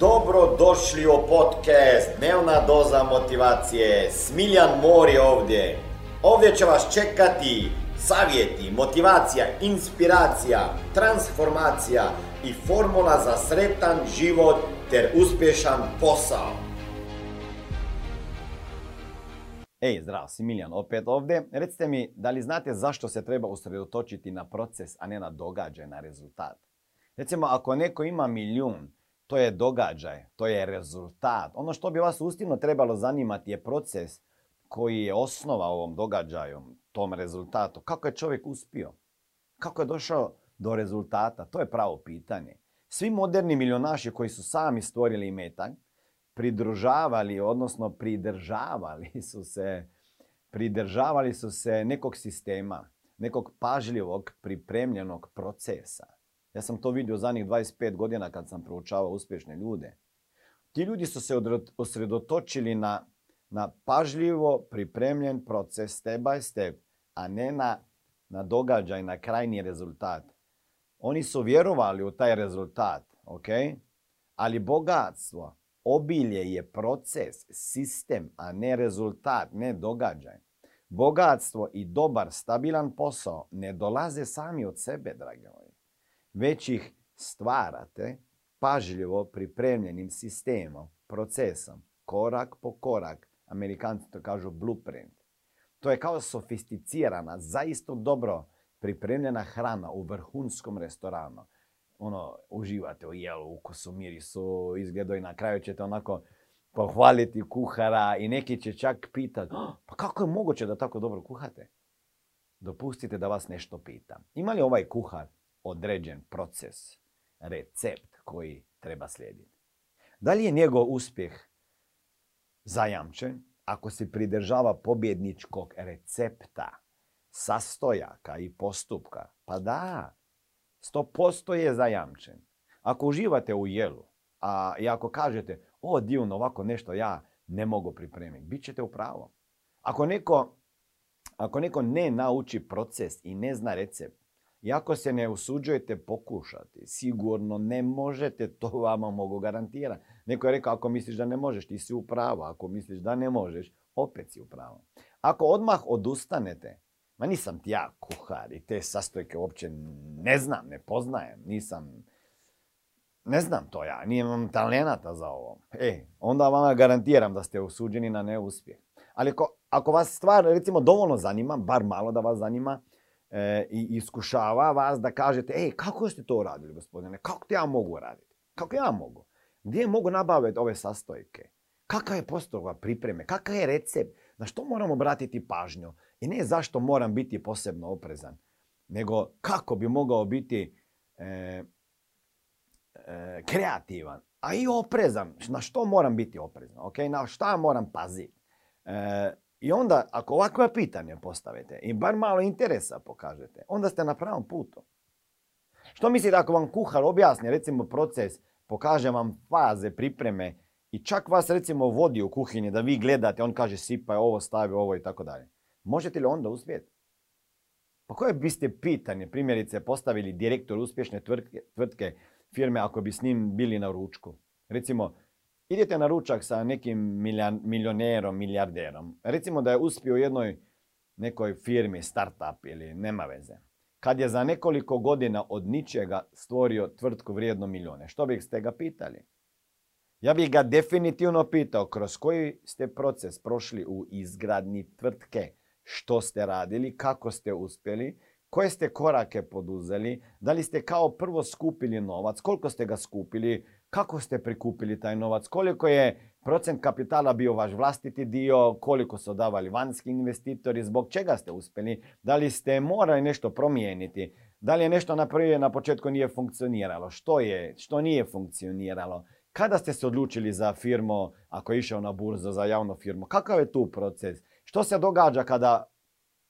Dobrodošli u podcast, dnevna doza motivacije, Smiljan Mor je ovdje. Ovdje će vas čekati savjeti, motivacija, inspiracija, transformacija i formula za sretan život ter uspješan posao. Ej, zdrav, Smiljan opet ovdje. Recite mi, da li znate zašto se treba usredotočiti na proces, a ne na događaj, na rezultat? Recimo, ako neko ima milijun, to je događaj, to je rezultat. Ono što bi vas uistinu trebalo zanimati je proces koji je osnova ovom događaju, tom rezultatu. Kako je čovjek uspio? Kako je došao do rezultata? To je pravo pitanje. Svi moderni milijunaši koji su sami stvorili imetak, pridržavali su se nekog sistema, nekog pažljivog, pripremljenog procesa. Ja sam to vidio zadnjih 25 godina kad sam proučavao uspješne ljude. Ti ljudi su se usredotočili na pažljivo pripremljen proces, step by step, a ne na događaj, na krajnji rezultat. Oni su vjerovali u taj rezultat, okay? Ali bogatstvo, obilje je proces, sistem, a ne rezultat, ne događaj. Bogatstvo i dobar, stabilan posao ne dolaze sami od sebe, dragi moji. Već ih stvarate pažljivo pripremljenim sistemom, procesom, korak po korak. Amerikanci to kažu blueprint. To je kao sofisticirana, zaista dobro pripremljena hrana u vrhunskom restoranu. Ono, uživate u jelu, ukusu, mirisu, izgledu i na kraju ćete onako pohvaliti kuhara i neki će čak pitati pa kako je moguće da tako dobro kuhate? Dopustite da vas nešto pitam. Ima li ovaj kuhar određen proces, recept koji treba slijediti? Da li je njegov uspjeh zajamčen ako se pridržava pobjedničkog recepta, sastojaka i postupka? Pa da, 100% je zajamčen. Ako uživate u jelu, i ako kažete o divno, ovako nešto ja ne mogu pripremiti, bit ćete u pravu. Ako neko ne nauči proces i ne zna recept, i ako se ne usuđujete pokušati, sigurno ne možete, to vama mogu garantirati. Neko je rekao, ako misliš da ne možeš, ti si u pravu. Ako misliš da ne možeš, opet si u pravu. Ako odmah odustanete, ma nisam ti ja kuhar i te sastojke uopće ne znam, ne poznajem, ne znam to ja, nemam talenata za ovo. Onda vama garantiram da ste osuđeni na neuspjeh. Ali ako vas stvar, recimo, dovoljno zanima, bar malo da vas zanima, i iskušava vas da kažete kako ste to uradili, gospodine, kako to ja mogu raditi, kako ja mogu, gdje mogu nabaviti ove sastojke, kakva je postupak pripreme, kakav je recept, na što moram obratiti pažnju i ne zašto moram biti posebno oprezan, nego kako bi mogao biti kreativan, a i oprezan, na što moram biti oprezan, okay? Na šta moram paziti. I onda, ako ovakva pitanja postavite i bar malo interesa pokažete, onda ste na pravom putu. Što mislite ako vam kuhar objasni, recimo, proces, pokaže vam faze pripreme i čak vas, recimo, vodi u kuhinji da vi gledate, on kaže sipaj ovo, stavi ovo i tako dalje. Možete li onda uspjeti? Pa koje biste pitanje, primjerice, postavili direktor uspješne tvrtke firme ako bi s njim bili na ručku? Recimo, idete na ručak sa nekim milionerom, milijarderom. Recimo da je uspio u nekoj firmi, startup ili nema veze. Kad je za nekoliko godina od ničega stvorio tvrtku vrijedno milijune. Što biste ga pitali? Ja bih ga definitivno pitao kroz koji ste proces prošli u izgradnji tvrtke. Što ste radili, kako ste uspjeli, koje ste korake poduzeli, da li ste kao prvo skupili novac, koliko ste ga skupili, kako ste prikupili taj novac, koliko je procent kapitala bio vaš vlastiti dio, koliko su davali vanjski investitori, zbog čega ste uspjeli, da li ste morali nešto promijeniti, da li je nešto na početku nije funkcioniralo, što nije funkcioniralo, kada ste se odlučili za firmu, ako je išao na burzu za javnu firmu, kakav je tu proces, što se događa kada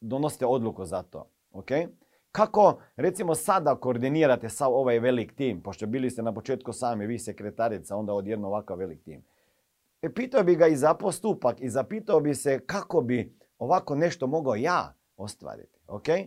donosite odluku za to, okay? Kako, recimo, sada koordinirate sav ovaj velik tim, pošto bili ste na početku sami, vi sekretarica, onda odjedno ovakav velik tim. Pitao bi ga i za postupak i zapitao bi se kako bi ovako nešto mogao ja ostvariti. Okay?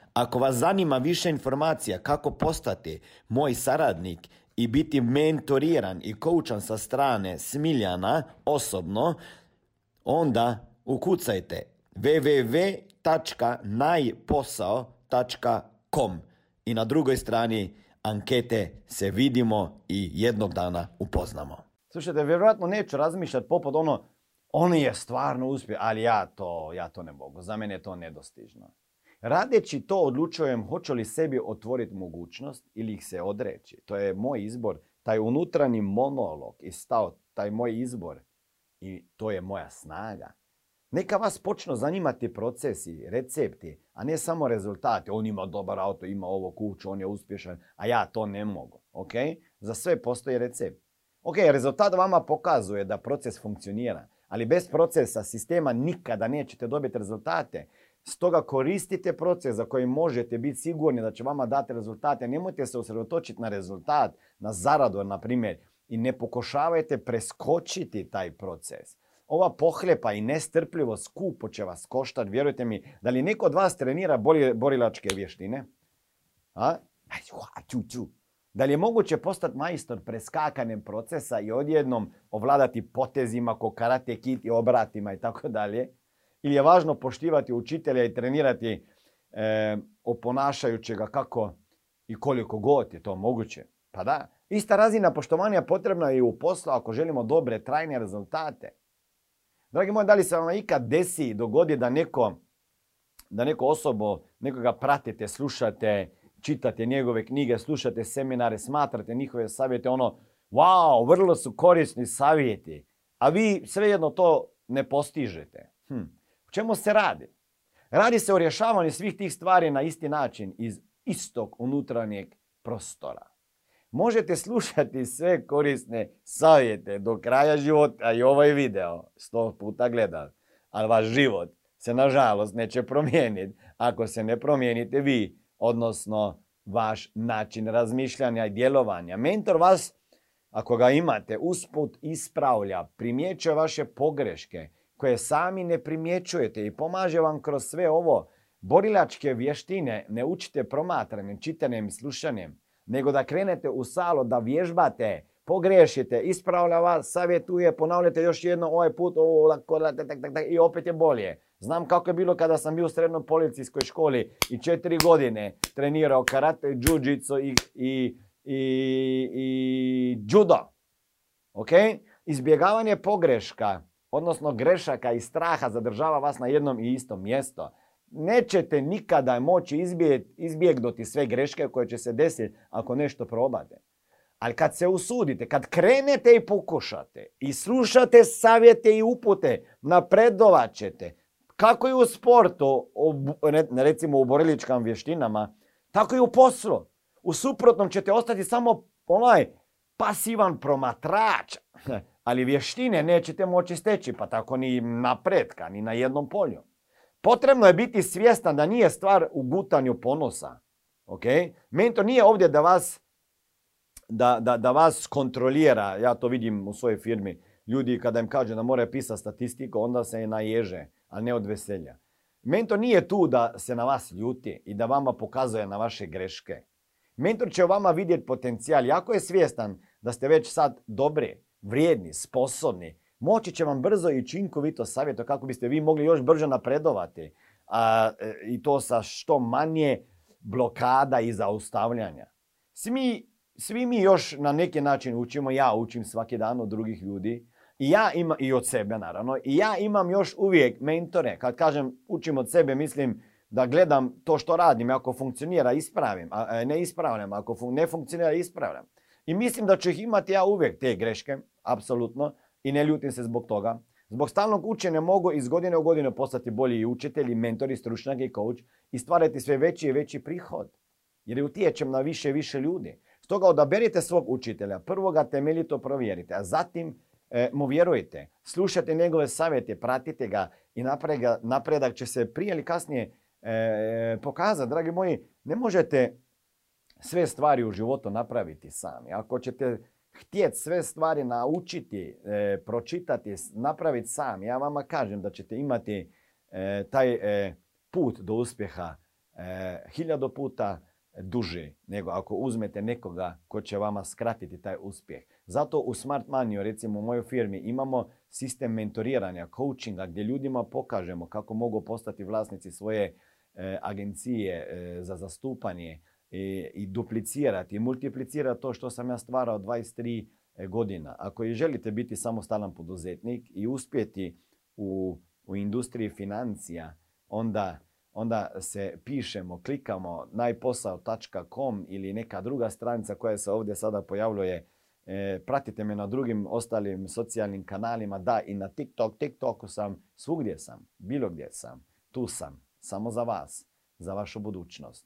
Ako vas zanima više informacija kako postati moj saradnik i biti mentoriran i koučan sa strane Smiljana osobno, onda ukucajte www.najposao.com i na drugoj strani ankete se vidimo i jednog dana upoznamo. Slušajte, vjerojatno neću razmišljati poput on je stvarno uspio, ali ja to ne mogu, za mene je to nedostižno. Radeći to odlučujem hoću li sebi otvoriti mogućnost ili ih se odreći. To je moj izbor, taj unutarnji monolog i stav, taj moj izbor i to je moja snaga. Neka vas počnu zanimati procesi, recepti, a ne samo rezultati. On ima dobar auto, ima ovo kuću, on je uspješan, a ja to ne mogu. Okay? Za sve postoji recept. Okay, rezultat vama pokazuje da proces funkcionira, ali bez procesa, sistema nikada nećete dobiti rezultate. Stoga koristite proces za koji možete biti sigurni da će vama dati rezultate. Nemojte se usredotočiti na rezultat, na zaradu, na primjer, i ne pokušavajte preskočiti taj proces. Ova pohlepa i nestrpljivost skupo će vas koštati, vjerujte mi. Da li neko od vas trenira borilačke vještine? Da li je moguće postati majstor preskakanjem procesa i odjednom ovladati potezima ko karate kid i obratima itd.? Ili je važno poštivati učitelja i trenirati oponašajućega kako i koliko god je to moguće? Pa da, ista razina poštovanja potrebna je i u poslu ako želimo dobre, trajne rezultate. Dragi moji, da li se vam ikad desi, dogodi da neku osobu, nekoga pratite, slušate, čitate njegove knjige, slušate seminare, smatrate njihove savjete, wow, vrlo su korisni savjeti, a vi svejedno to ne postižete. O čemu se radi? Radi se o rješavanju svih tih stvari na isti način iz istog unutarnjeg prostora. Možete slušati sve korisne savjete do kraja života i ovaj video 100 puta gledati, ali vaš život se nažalost neće promijeniti ako se ne promijenite vi, odnosno vaš način razmišljanja i djelovanja. Mentor vas, ako ga imate, usput ispravlja, primjećuje vaše pogreške koje sami ne primjećujete i pomaže vam kroz sve ovo. Borilačke vještine ne učite promatranjem, čitanjem i slušanjem, nego da krenete u salo, da vježbate, pogrešite, ispravlja vas, savjetuje, ponavljate još jedno, ovaj put, i opet je bolje. Znam kako je bilo kada sam bio u srednjoj policijskoj školi i 4 godine trenirao karate, jiu-jitsu i judo. Okay? Izbjegavanje pogreška, odnosno grešaka i straha, zadržava vas na jednom i istom mjestu. Nećete nikada moći izbjegnuti sve greške koje će se desiti ako nešto probate. Ali kad se usudite, kad krenete i pokušate, i slušate savjete i upute, napredovat ćete. Kako i u sportu, recimo u boriličkim vještinama, tako i u poslu. U suprotnom ćete ostati samo pasivan promatrač. Ali vještine nećete moći steći, pa tako ni napretka, ni na jednom polju. Potrebno je biti svjestan da nije stvar u gutanju ponosa. Okay? Mentor nije ovdje da vas kontrolira. Ja to vidim u svojoj firmi. Ljudi kada im kaže da moraju pisati statistiku, onda se naježe, ali ne od veselja. Mentor nije tu da se na vas ljuti i da vama pokazuje na vaše greške. Mentor će u vama vidjeti potencijal. Jako je svjestan da ste već sad dobri, vrijedni, sposobni, moći će vam brzo i učinkovito savjetovati kako biste vi mogli još brže napredovati, i to sa što manje blokada i zaustavljanja. Svi mi još na neki način učimo, ja učim svaki dan od drugih ljudi i i od sebe naravno, i ja imam još uvijek mentore. Kad kažem učim od sebe, mislim da gledam to što radim, ako funkcionira ispravim, ne ispravljam, ako ne funkcionira ispravljam. I mislim da ću ih imati ja uvijek, te greške, apsolutno, i ne ljutim se zbog toga. Zbog stalnog učenja mogu iz godine u godinu postati bolji učitelji, mentori, stručnjak i coach i stvarati sve veći i veći prihod. Jer utječem na više i više ljudi. Stoga odaberite svog učitelja, prvo ga temeljito provjerite, a zatim mu vjerujte. Slušajte njegove savjete, pratite ga i napredak će se prije ili kasnije pokazati. Dragi moji, ne možete sve stvari u životu napraviti sami. Ako ćete htjeti sve stvari naučiti, pročitati, napraviti sami, ja vama kažem da ćete imati taj put do uspjeha 1000 puta duže nego ako uzmete nekoga ko će vama skratiti taj uspjeh. Zato u Smart Money, recimo u mojoj firmi, imamo sistem mentoriranja, coachinga gdje ljudima pokažemo kako mogu postati vlasnici svoje agencije za zastupanje i duplicirati i multiplicirati to što sam ja stvarao 23 godina. Ako i želite biti samostalan poduzetnik i uspjeti u industriji financija, onda se pišemo, klikamo najposao.com ili neka druga stranica koja se ovdje sada pojavljuje. Pratite me na drugim ostalim socijalnim kanalima. Da, i na TikToku sam, svugdje sam, bilo gdje sam. Tu sam, samo za vas, za vašu budućnost